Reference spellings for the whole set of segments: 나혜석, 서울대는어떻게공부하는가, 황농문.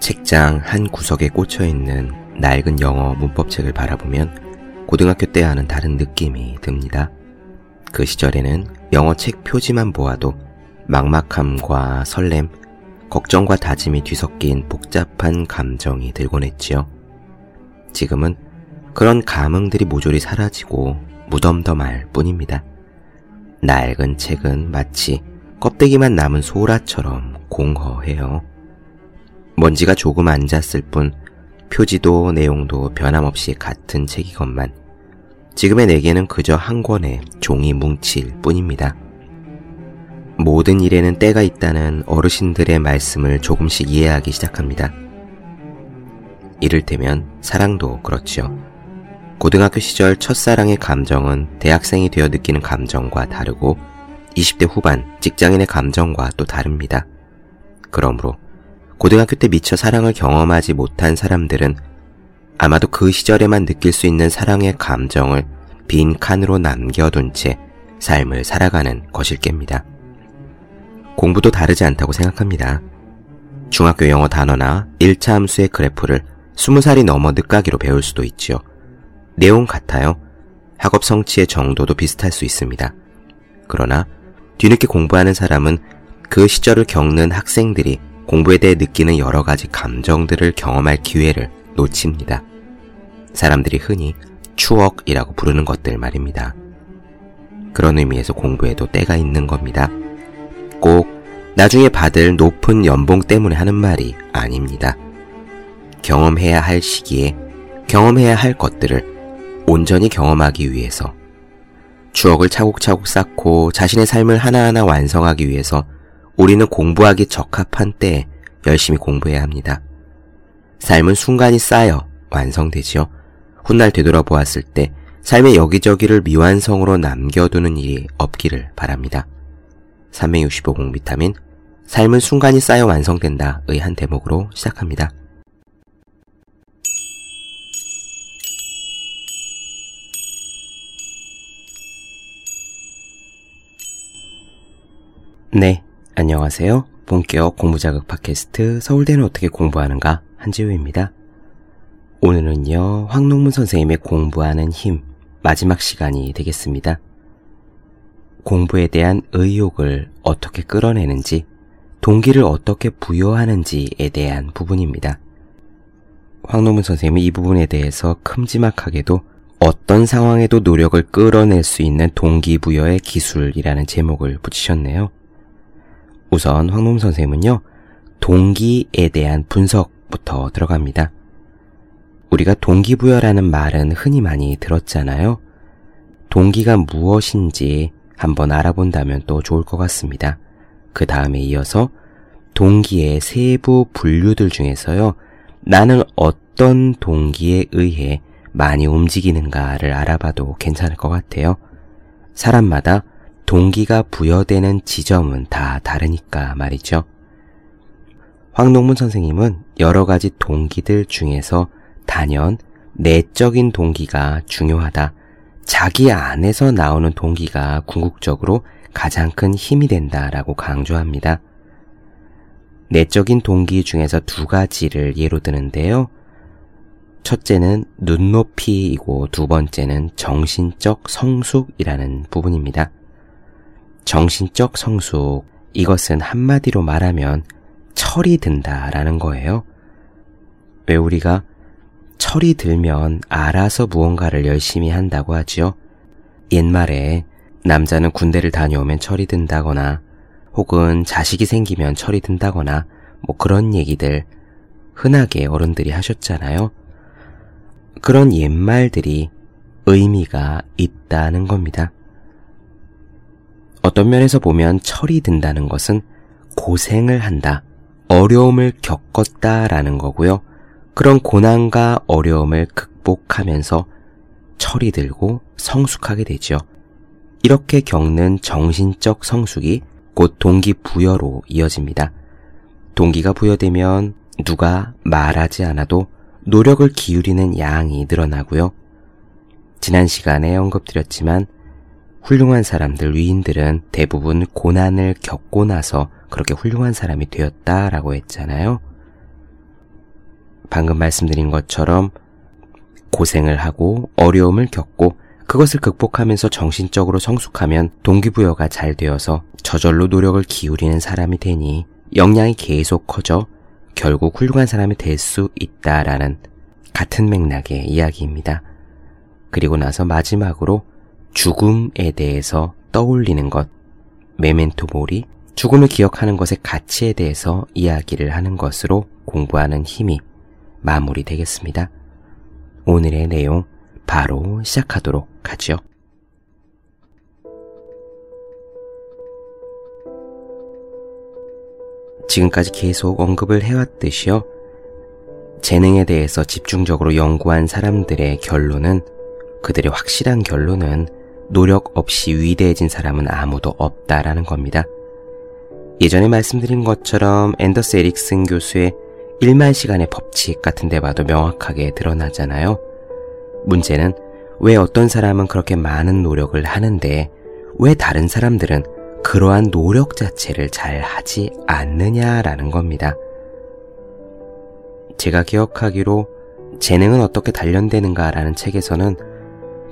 책장 한 구석에 꽂혀있는 낡은 영어 문법책을 바라보면 고등학교 때와는 다른 느낌이 듭니다. 그 시절에는 영어책 표지만 보아도 막막함과 설렘, 걱정과 다짐이 뒤섞인 복잡한 감정이 들곤 했지요. 지금은 그런 감흥들이 모조리 사라지고 무덤덤할 뿐입니다. 낡은 책은 마치 껍데기만 남은 소라처럼 공허해요. 먼지가 조금 앉았을 뿐 표지도 내용도 변함없이 같은 책이건만 지금의 내게는 그저 한 권의 종이 뭉칠 뿐입니다. 모든 일에는 때가 있다는 어르신들의 말씀을 조금씩 이해하기 시작합니다. 이를테면 사랑도 그렇지요. 고등학교 시절 첫사랑의 감정은 대학생이 되어 느끼는 감정과 다르고 20대 후반 직장인의 감정과 또 다릅니다. 그러므로 고등학교 때 미처 사랑을 경험하지 못한 사람들은 아마도 그 시절에만 느낄 수 있는 사랑의 감정을 빈 칸으로 남겨둔 채 삶을 살아가는 것일 겁니다. 공부도 다르지 않다고 생각합니다. 중학교 영어 단어나 1차 함수의 그래프를 20살이 넘어 늦가기로 배울 수도 있지요. 내용 같아요. 학업 성취의 정도도 비슷할 수 있습니다. 그러나 뒤늦게 공부하는 사람은 그 시절을 겪는 학생들이 공부에 대해 느끼는 여러 가지 감정들을 경험할 기회를 놓칩니다. 사람들이 흔히 추억이라고 부르는 것들 말입니다. 그런 의미에서 공부에도 때가 있는 겁니다. 꼭 나중에 받을 높은 연봉 때문에 하는 말이 아닙니다. 경험해야 할 시기에 경험해야 할 것들을 온전히 경험하기 위해서, 추억을 차곡차곡 쌓고 자신의 삶을 하나하나 완성하기 위해서 우리는 공부하기 적합한 때에 열심히 공부해야 합니다. 삶은 순간이 쌓여 완성되지요. 훗날 되돌아보았을 때 삶의 여기저기를 미완성으로 남겨두는 일이 없기를 바랍니다. 365 공부 비타민, 삶은 순간이 쌓여 완성된다의 한 대목으로 시작합니다. 네, 안녕하세요. 본격 공부자극 팟캐스트 서울대는 어떻게 공부하는가 한지우입니다. 오늘은요, 황농문 선생님의 공부하는 힘 마지막 시간이 되겠습니다. 공부에 대한 의욕을 어떻게 끌어내는지, 동기를 어떻게 부여하는지에 대한 부분입니다. 황농문 선생님이 이 부분에 대해서 큼지막하게도 어떤 상황에도 노력을 끌어낼 수 있는 동기부여의 기술이라는 제목을 붙이셨네요. 우선 황농문 선생님은요, 동기에 대한 분석부터 들어갑니다. 우리가 동기부여라는 말은 흔히 많이 들었잖아요. 동기가 무엇인지 한번 알아본다면 또 좋을 것 같습니다. 그 다음에 이어서 동기의 세부 분류들 중에서요, 나는 어떤 동기에 의해 많이 움직이는가를 알아봐도 괜찮을 것 같아요. 사람마다 동기가 부여되는 지점은 다 다르니까 말이죠. 황농문 선생님은 여러 가지 동기들 중에서 단연 내적인 동기가 중요하다, 자기 안에서 나오는 동기가 궁극적으로 가장 큰 힘이 된다라고 강조합니다. 내적인 동기 중에서 두 가지를 예로 드는데요. 첫째는 눈높이이고 두 번째는 정신적 성숙이라는 부분입니다. 정신적 성숙, 이것은 한마디로 말하면 철이 든다라는 거예요. 왜 우리가 철이 들면 알아서 무언가를 열심히 한다고 하지요. 옛말에 남자는 군대를 다녀오면 철이 든다거나 혹은 자식이 생기면 철이 든다거나 뭐 그런 얘기들 흔하게 어른들이 하셨잖아요. 그런 옛말들이 의미가 있다는 겁니다. 어떤 면에서 보면 철이 든다는 것은 고생을 한다, 어려움을 겪었다라는 거고요. 그런 고난과 어려움을 극복하면서 철이 들고 성숙하게 되죠. 이렇게 겪는 정신적 성숙이 곧 동기부여로 이어집니다. 동기가 부여되면 누가 말하지 않아도 노력을 기울이는 양이 늘어나고요. 지난 시간에 언급드렸지만 훌륭한 사람들, 위인들은 대부분 고난을 겪고 나서 그렇게 훌륭한 사람이 되었다라고 했잖아요. 방금 말씀드린 것처럼 고생을 하고 어려움을 겪고 그것을 극복하면서 정신적으로 성숙하면 동기부여가 잘 되어서 저절로 노력을 기울이는 사람이 되니 역량이 계속 커져 결국 훌륭한 사람이 될 수 있다라는 같은 맥락의 이야기입니다. 그리고 나서 마지막으로 죽음에 대해서 떠올리는 것, 메멘토 모리, 죽음을 기억하는 것의 가치에 대해서 이야기를 하는 것으로 공부하는 힘이 마무리되겠습니다. 오늘의 내용 바로 시작하도록 하죠. 지금까지 계속 언급을 해왔듯이요. 재능에 대해서 집중적으로 연구한 사람들의 결론은, 그들의 확실한 결론은 노력 없이 위대해진 사람은 아무도 없다라는 겁니다. 예전에 말씀드린 것처럼 앤더스 에릭슨 교수의 1만 시간의 법칙 같은 데 봐도 명확하게 드러나잖아요. 문제는 왜 어떤 사람은 그렇게 많은 노력을 하는데 왜 다른 사람들은 그러한 노력 자체를 잘 하지 않느냐라는 겁니다. 제가 기억하기로 재능은 어떻게 단련되는가라는 책에서는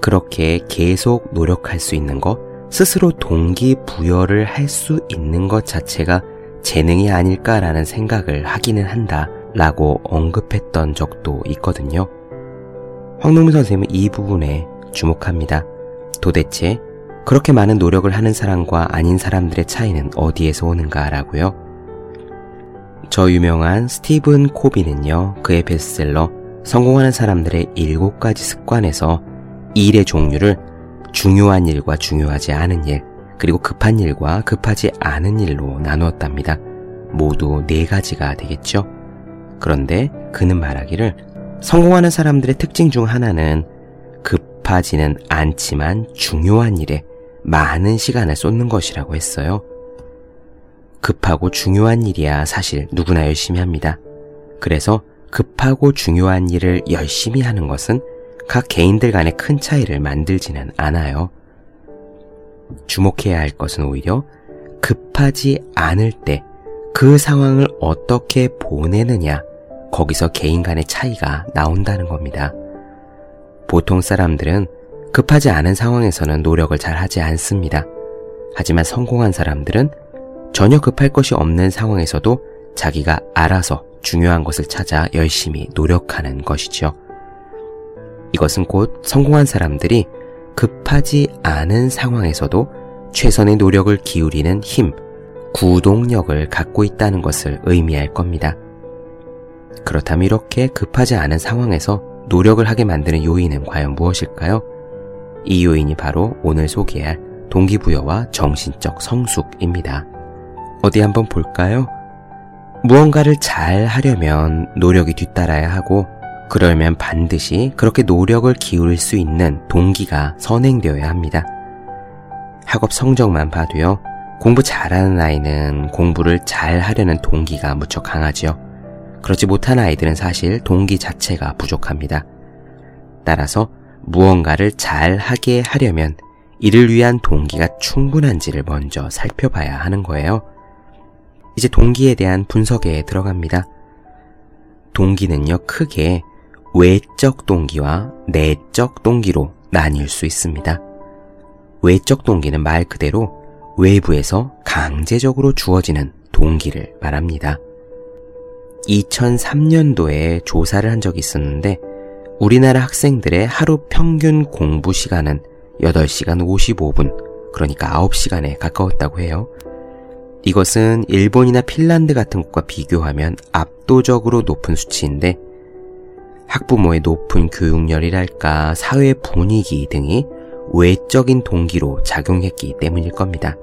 그렇게 계속 노력할 수 있는 것, 스스로 동기부여를 할 수 있는 것 자체가 재능이 아닐까라는 생각을 하기는 한다라고 언급했던 적도 있거든요. 황농문 선생님은 이 부분에 주목합니다. 도대체 그렇게 많은 노력을 하는 사람과 아닌 사람들의 차이는 어디에서 오는가라고요. 저 유명한 스티븐 코비는요, 그의 베스트셀러 성공하는 사람들의 7가지 습관에서 일의 종류를 중요한 일과 중요하지 않은 일, 그리고 급한 일과 급하지 않은 일로 나누었답니다. 모두 4가지가 되겠죠. 그런데 그는 말하기를 성공하는 사람들의 특징 중 하나는 급하지는 않지만 중요한 일에 많은 시간을 쏟는 것이라고 했어요. 급하고 중요한 일이야 사실 누구나 열심히 합니다. 그래서 급하고 중요한 일을 열심히 하는 것은 각 개인들 간에 큰 차이를 만들지는 않아요. 주목해야 할 것은 오히려 급하지 않을 때 그 상황을 어떻게 보내느냐, 거기서 개인 간의 차이가 나온다는 겁니다. 보통 사람들은 급하지 않은 상황에서는 노력을 잘 하지 않습니다. 하지만 성공한 사람들은 전혀 급할 것이 없는 상황에서도 자기가 알아서 중요한 것을 찾아 열심히 노력하는 것이죠. 이것은 곧 성공한 사람들이 급하지 않은 상황에서도 최선의 노력을 기울이는 힘, 구동력을 갖고 있다는 것을 의미할 겁니다. 그렇다면 이렇게 급하지 않은 상황에서 노력을 하게 만드는 요인은 과연 무엇일까요? 이 요인이 바로 오늘 소개할 동기부여와 정신적 성숙입니다. 어디 한번 볼까요? 무언가를 잘 하려면 노력이 뒤따라야 하고, 그러면 반드시 그렇게 노력을 기울일 수 있는 동기가 선행되어야 합니다. 학업 성적만 봐도요, 공부 잘하는 아이는 공부를 잘 하려는 동기가 무척 강하지요. 그렇지 못한 아이들은 사실 동기 자체가 부족합니다. 따라서 무언가를 잘 하게 하려면 이를 위한 동기가 충분한지를 먼저 살펴봐야 하는 거예요. 이제 동기에 대한 분석에 들어갑니다. 동기는요, 크게 외적 동기와 내적 동기로 나뉠 수 있습니다. 외적 동기는 말 그대로 외부에서 강제적으로 주어지는 동기를 말합니다. 2003년도에 조사를 한 적이 있었는데, 우리나라 학생들의 하루 평균 공부 시간은 8시간 55분, 그러니까 9시간에 가까웠다고 해요. 이것은 일본이나 핀란드 같은 곳과 비교하면 압도적으로 높은 수치인데, 학부모의 높은 교육열이랄까 사회 분위기 등이 외적인 동기로 작용했기 때문일 겁니다.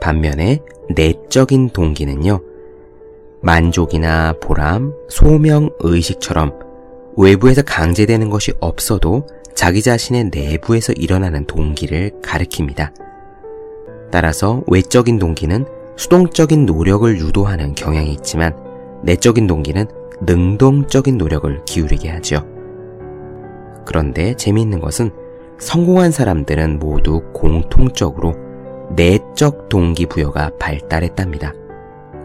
반면에 내적인 동기는요, 만족이나 보람, 소명, 의식처럼 외부에서 강제되는 것이 없어도 자기 자신의 내부에서 일어나는 동기를 가리킵니다. 따라서 외적인 동기는 수동적인 노력을 유도하는 경향이 있지만, 내적인 동기는 능동적인 노력을 기울이게 하죠. 그런데 재미있는 것은 성공한 사람들은 모두 공통적으로 내적 동기부여가 발달했답니다.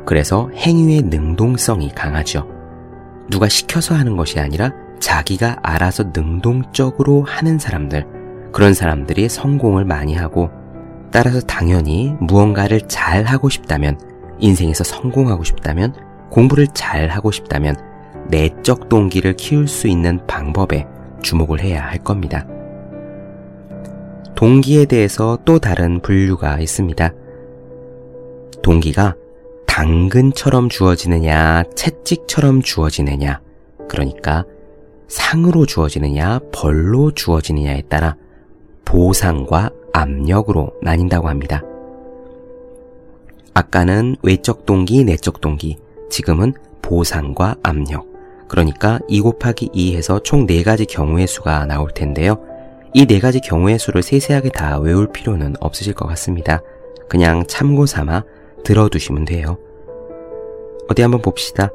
그래서 행위의 능동성이 강하죠. 누가 시켜서 하는 것이 아니라 자기가 알아서 능동적으로 하는 사람들, 그런 사람들이 성공을 많이 하고, 따라서 당연히 무언가를 잘 하고 싶다면, 인생에서 성공하고 싶다면, 공부를 잘 하고 싶다면 내적 동기를 키울 수 있는 방법에 주목을 해야 할 겁니다. 동기에 대해서 또 다른 분류가 있습니다. 동기가 당근처럼 주어지느냐, 채찍처럼 주어지느냐, 그러니까 상으로 주어지느냐, 벌로 주어지느냐에 따라 보상과 압력으로 나뉜다고 합니다. 아까는 외적 동기, 내적 동기, 지금은 보상과 압력, 그러니까 2 곱하기 2 해서 총 4가지 경우의 수가 나올 텐데요. 이 4가지 경우의 수를 세세하게 다 외울 필요는 없으실 것 같습니다. 그냥 참고 삼아 들어두시면 돼요. 어디 한번 봅시다.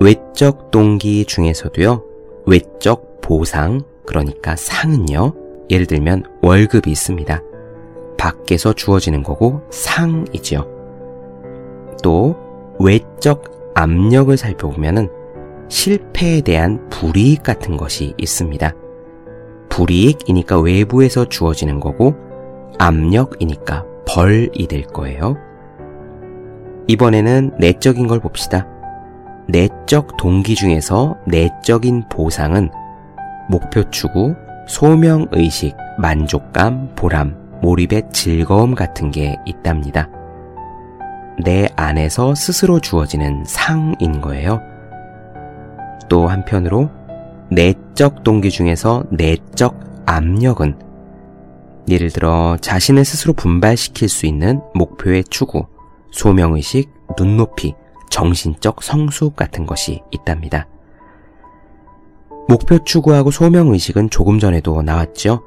외적 동기 중에서도요, 외적 보상, 그러니까 상은요, 예를 들면 월급이 있습니다. 밖에서 주어지는 거고 상이지요. 또 외적 압력을 살펴보면은 실패에 대한 불이익 같은 것이 있습니다. 불이익이니까 외부에서 주어지는 거고 압력이니까 벌이 될 거예요. 이번에는 내적인 걸 봅시다. 내적 동기 중에서 내적인 보상은 목표 추구, 소명의식, 만족감, 보람, 몰입의 즐거움 같은 게 있답니다. 내 안에서 스스로 주어지는 상인 거예요. 또 한편으로 내적 동기 중에서 내적 압력은 예를 들어 자신을 스스로 분발시킬 수 있는 목표의 추구, 소명의식, 눈높이, 정신적 성숙 같은 것이 있답니다. 목표 추구하고 소명의식은 조금 전에도 나왔죠.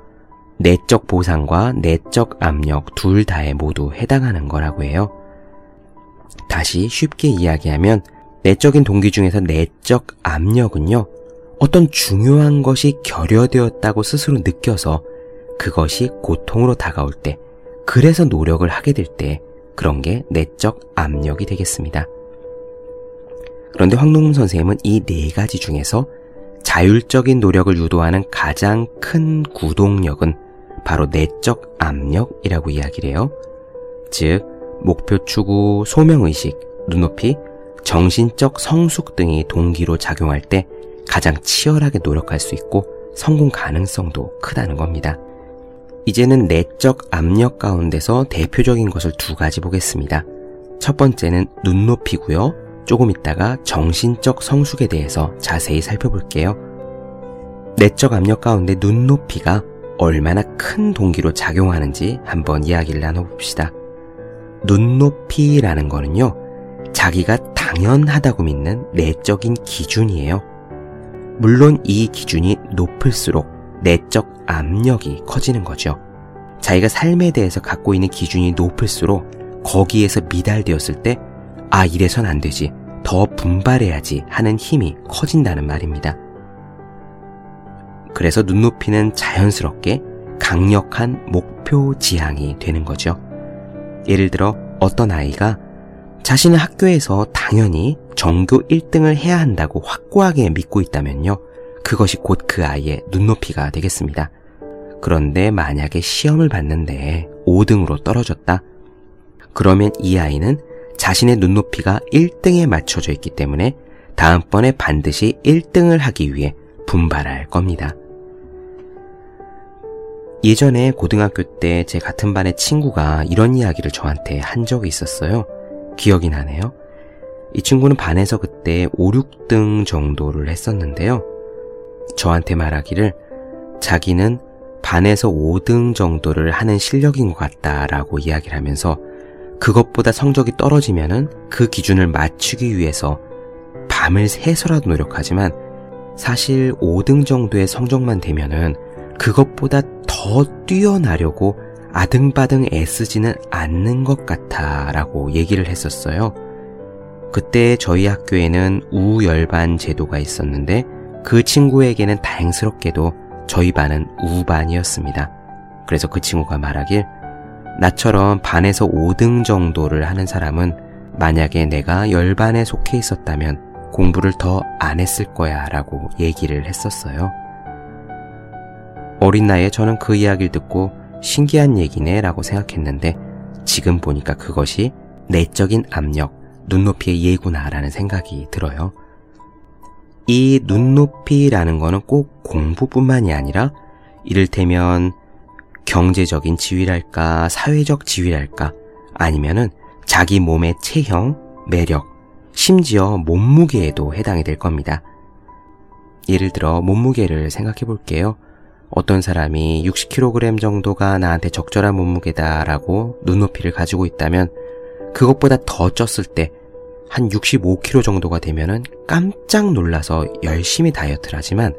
내적 보상과 내적 압력 둘 다에 모두 해당하는 거라고 해요. 다시 쉽게 이야기하면 내적인 동기 중에서 내적 압력은요, 어떤 중요한 것이 결여되었다고 스스로 느껴서 그것이 고통으로 다가올 때, 그래서 노력을 하게 될 때, 그런 게 내적 압력이 되겠습니다. 그런데 황농문 선생님은 이 4가지 중에서 자율적인 노력을 유도하는 가장 큰 구동력은 바로 내적 압력이라고 이야기를 해요. 즉, 목표 추구, 소명의식, 눈높이, 정신적 성숙 등이 동기로 작용할 때 가장 치열하게 노력할 수 있고 성공 가능성도 크다는 겁니다. 이제는 내적 압력 가운데서 대표적인 것을 2가지 보겠습니다. 첫 번째는 눈높이고요. 조금 있다가 정신적 성숙에 대해서 자세히 살펴볼게요. 내적 압력 가운데 눈높이가 얼마나 큰 동기로 작용하는지 한번 이야기를 나눠봅시다. 눈높이라는 거는요, 자기가 당연하다고 믿는 내적인 기준이에요. 물론 이 기준이 높을수록 내적 압력이 커지는 거죠. 자기가 삶에 대해서 갖고 있는 기준이 높을수록 거기에서 미달되었을 때, 아, 이래선 안 되지, 더 분발해야지 하는 힘이 커진다는 말입니다. 그래서 눈높이는 자연스럽게 강력한 목표 지향이 되는 거죠. 예를 들어 어떤 아이가 자신은 학교에서 당연히 전교 1등을 해야 한다고 확고하게 믿고 있다면요, 그것이 곧 그 아이의 눈높이가 되겠습니다. 그런데 만약에 시험을 봤는데 5등으로 떨어졌다. 그러면 이 아이는 자신의 눈높이가 1등에 맞춰져 있기 때문에 다음번에 반드시 1등을 하기 위해 분발할 겁니다. 예전에 고등학교 때 제 같은 반의 친구가 이런 이야기를 저한테 한 적이 있었어요. 기억이 나네요. 이 친구는 반에서 그때 5, 6등 정도를 했었는데요. 저한테 말하기를 자기는 반에서 5등 정도를 하는 실력인 것 같다라고 이야기를 하면서 그것보다 성적이 떨어지면은 그 기준을 맞추기 위해서 밤을 새서라도 노력하지만 사실 5등 정도의 성적만 되면은 그것보다 더 뛰어나려고 아등바등 애쓰지는 않는 것 같아라고 얘기를 했었어요. 그때 저희 학교에는 우열반 제도가 있었는데 그 친구에게는 다행스럽게도 저희 반은 우반이었습니다. 그래서 그 친구가 말하길, 나처럼 반에서 5등 정도를 하는 사람은 만약에 내가 열반에 속해 있었다면 공부를 더 안 했을 거야 라고 얘기를 했었어요. 어린 나이에 저는 그 이야기를 듣고 신기한 얘기네 라고 생각했는데 지금 보니까 그것이 내적인 압력, 눈높이의 예구나 라는 생각이 들어요. 이 눈높이라는 거는 꼭 공부뿐만이 아니라 이를테면 경제적인 지위랄까, 사회적 지위랄까, 아니면은 자기 몸의 체형, 매력, 심지어 몸무게에도 해당이 될 겁니다. 예를 들어 몸무게를 생각해 볼게요. 어떤 사람이 60kg 정도가 나한테 적절한 몸무게다라고 눈높이를 가지고 있다면 그것보다 더 쪘을 때 한 65kg 정도가 되면은 깜짝 놀라서 열심히 다이어트를 하지만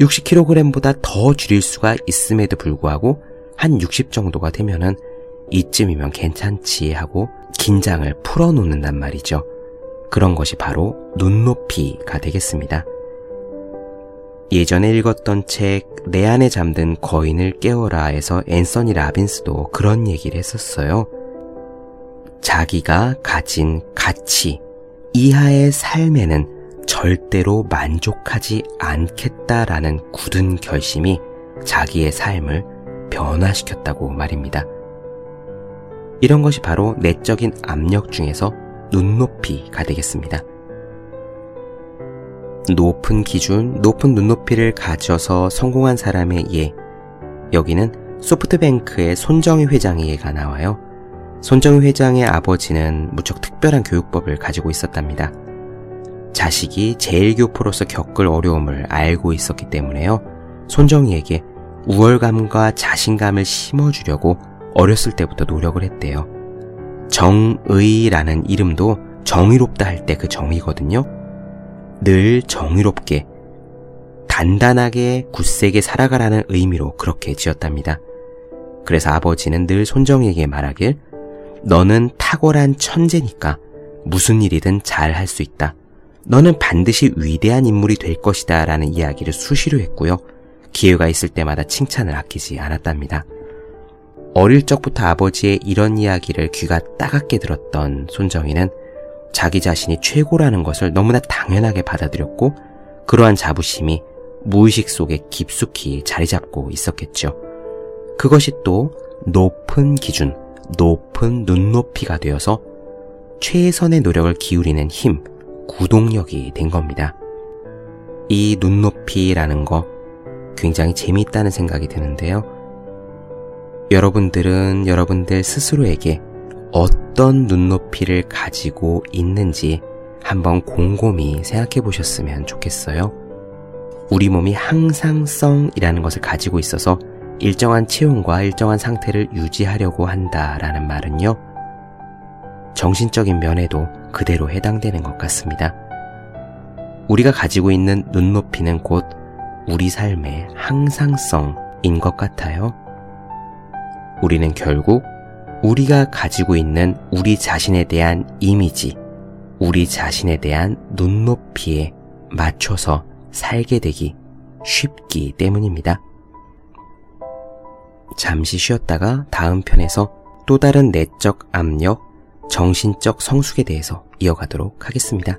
60kg보다 더 줄일 수가 있음에도 불구하고 한 60 정도가 되면은 이쯤이면 괜찮지 하고 긴장을 풀어놓는단 말이죠. 그런 것이 바로 눈높이가 되겠습니다. 예전에 읽었던 책 내 안에 잠든 거인을 깨워라에서 앤서니 라빈스도 그런 얘기를 했었어요. 자기가 가진 가치 이하의 삶에는 절대로 만족하지 않겠다라는 굳은 결심이 자기의 삶을 변화시켰다고 말입니다. 이런 것이 바로 내적인 압력 중에서 눈높이가 되겠습니다. 높은 기준, 높은 눈높이를 가져서 성공한 사람의 예, 여기는 소프트뱅크의 손정희 회장의 예가 나와요. 손정희 회장의 아버지는 무척 특별한 교육법을 가지고 있었답니다. 자식이 제일교포로서 겪을 어려움을 알고 있었기 때문에요. 손정희에게 우월감과 자신감을 심어주려고 어렸을 때부터 노력을 했대요. 정의라는 이름도 정의롭다 할 때 그 정의거든요. 늘 정의롭게, 단단하게, 굳세게 살아가라는 의미로 그렇게 지었답니다. 그래서 아버지는 늘 손정희에게 말하길 너는 탁월한 천재니까 무슨 일이든 잘 할 수 있다. 너는 반드시 위대한 인물이 될 것이다 라는 이야기를 수시로 했고요. 기회가 있을 때마다 칭찬을 아끼지 않았답니다. 어릴 적부터 아버지의 이런 이야기를 귀가 따갑게 들었던 손정희는 자기 자신이 최고라는 것을 너무나 당연하게 받아들였고 그러한 자부심이 무의식 속에 깊숙이 자리잡고 있었겠죠. 그것이 또 높은 기준, 높은 눈높이가 되어서 최선의 노력을 기울이는 힘, 구동력이 된 겁니다. 이 눈높이라는 거 굉장히 재미있다는 생각이 드는데요. 여러분들은 여러분들 스스로에게 어떤 눈높이를 가지고 있는지 한번 곰곰이 생각해 보셨으면 좋겠어요. 우리 몸이 항상성이라는 것을 가지고 있어서 일정한 체온과 일정한 상태를 유지하려고 한다라는 말은요, 정신적인 면에도 그대로 해당되는 것 같습니다. 우리가 가지고 있는 눈높이는 곧 우리 삶의 항상성인 것 같아요. 우리는 결국 우리가 가지고 있는 우리 자신에 대한 이미지, 우리 자신에 대한 눈높이에 맞춰서 살게 되기 쉽기 때문입니다. 잠시 쉬었다가 다음 편에서 또 다른 내적 압력, 정신적 성숙에 대해서 이어가도록 하겠습니다.